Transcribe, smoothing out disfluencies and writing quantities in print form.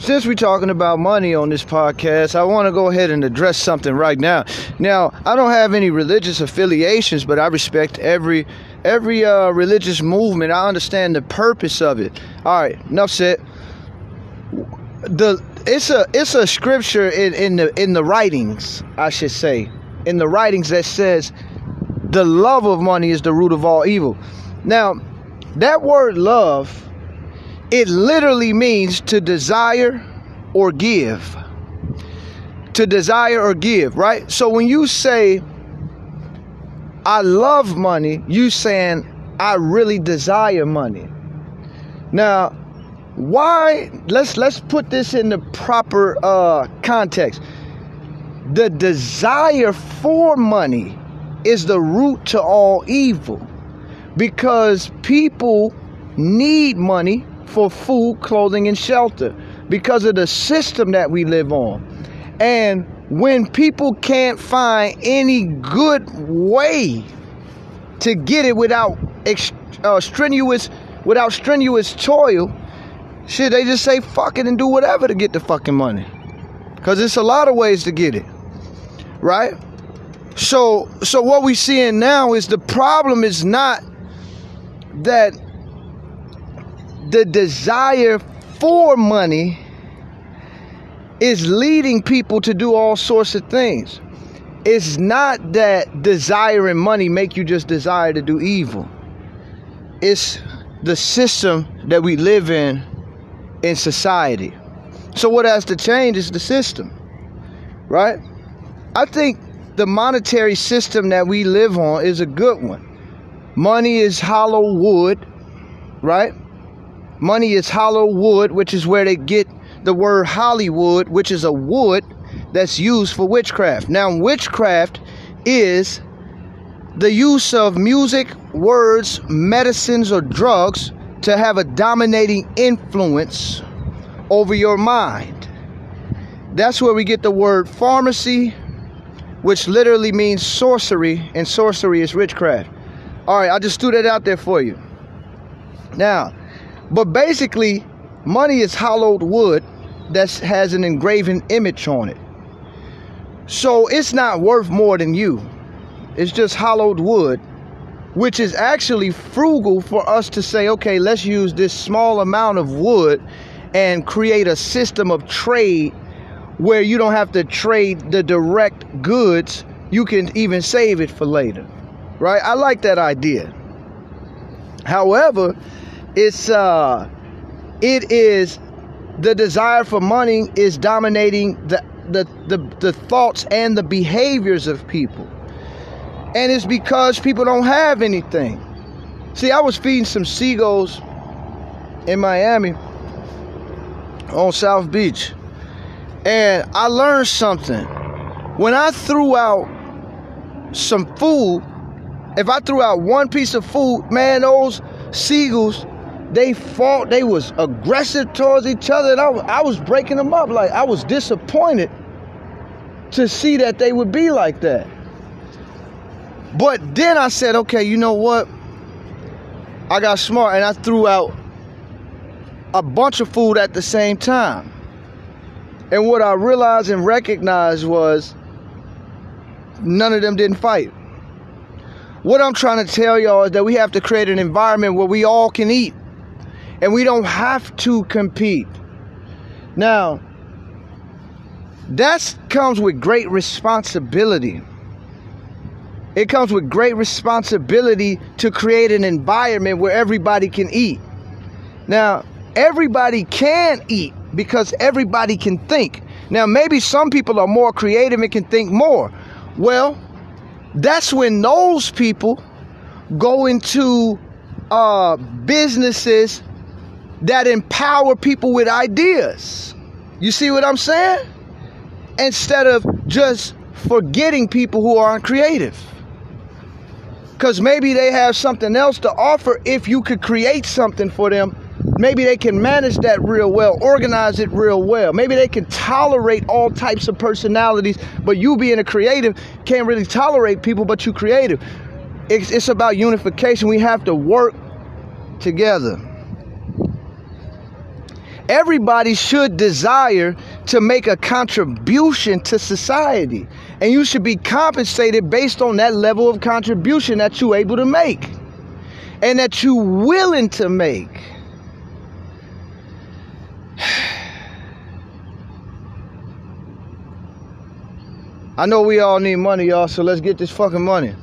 Since we're talking about money on this podcast, I want to go ahead and address something right now. Now, I don't have any religious affiliations, but I respect every religious movement. I understand the purpose of it. All right, enough said. It's a scripture in the writings, I should say, in the writings that says the love of money is the root of all evil. Now, that word love, it literally means to desire or give. To desire or give, right? So when you say, I love money, you saying, I really desire money. Now, why? Let's put this in the proper context. The desire for money is the root to all evil, because people need money for food, clothing, and shelter because of the system that we live on. And when people can't find any good way to get it without strenuous toil, shit, they just say fuck it and do whatever to get the fucking money, because it's a lot of ways to get it, right? So what we're seeing now is the problem is not that the desire for money is leading people to do all sorts of things. It's not that desiring money make you just desire to do evil. It's the system that we live in society. So what has to change is the system, right? I think the monetary system that we live on is a good one. Money is hollow wood, right? Money is hollow wood, which is where they get the word Hollywood, which is a wood that's used for witchcraft. Now, witchcraft is the use of music, words, medicines, or drugs to have a dominating influence over your mind. That's where we get the word pharmacy, which literally means sorcery, and sorcery is witchcraft. All right, I just threw that out there for you. Now, but basically, money is hollowed wood that has an engraven image on it. So it's not worth more than you. It's just hollowed wood, which is actually frugal for us to say, okay, let's use this small amount of wood and create a system of trade where you don't have to trade the direct goods. You can even save it for later, right? I like that idea. However, it is the desire for money is dominating the thoughts and the behaviors of people. And it's because people don't have anything. See, I was feeding some seagulls in Miami on South Beach, and I learned something. When I threw out some food, if I threw out one piece of food, man, those seagulls, they fought, they was aggressive towards each other, and I was breaking them up. Like, I was disappointed to see that they would be like that. But then I said, okay, you know what? I got smart, and I threw out a bunch of food at the same time. And what I realized and recognized was none of them didn't fight. What I'm trying to tell y'all is that we have to create an environment where we all can eat, and we don't have to compete. Now, that comes with great responsibility. It comes with great responsibility to create an environment where everybody can eat. Now, everybody can eat because everybody can think. Now, maybe some people are more creative and can think more. Well, that's when those people go into businesses that empower people with ideas. You see what I'm saying? Instead of just forgetting people who aren't creative, because maybe they have something else to offer. If you could create something for them, maybe they can manage that real well, organize it real well. Maybe they can tolerate all types of personalities, but you being a creative can't really tolerate people, but you creative. It's about unification. We have to work together. Everybody should desire to make a contribution to society, and you should be compensated based on that level of contribution that you're able to make and that you're willing to make. I know we all need money, y'all, so let's get this fucking money.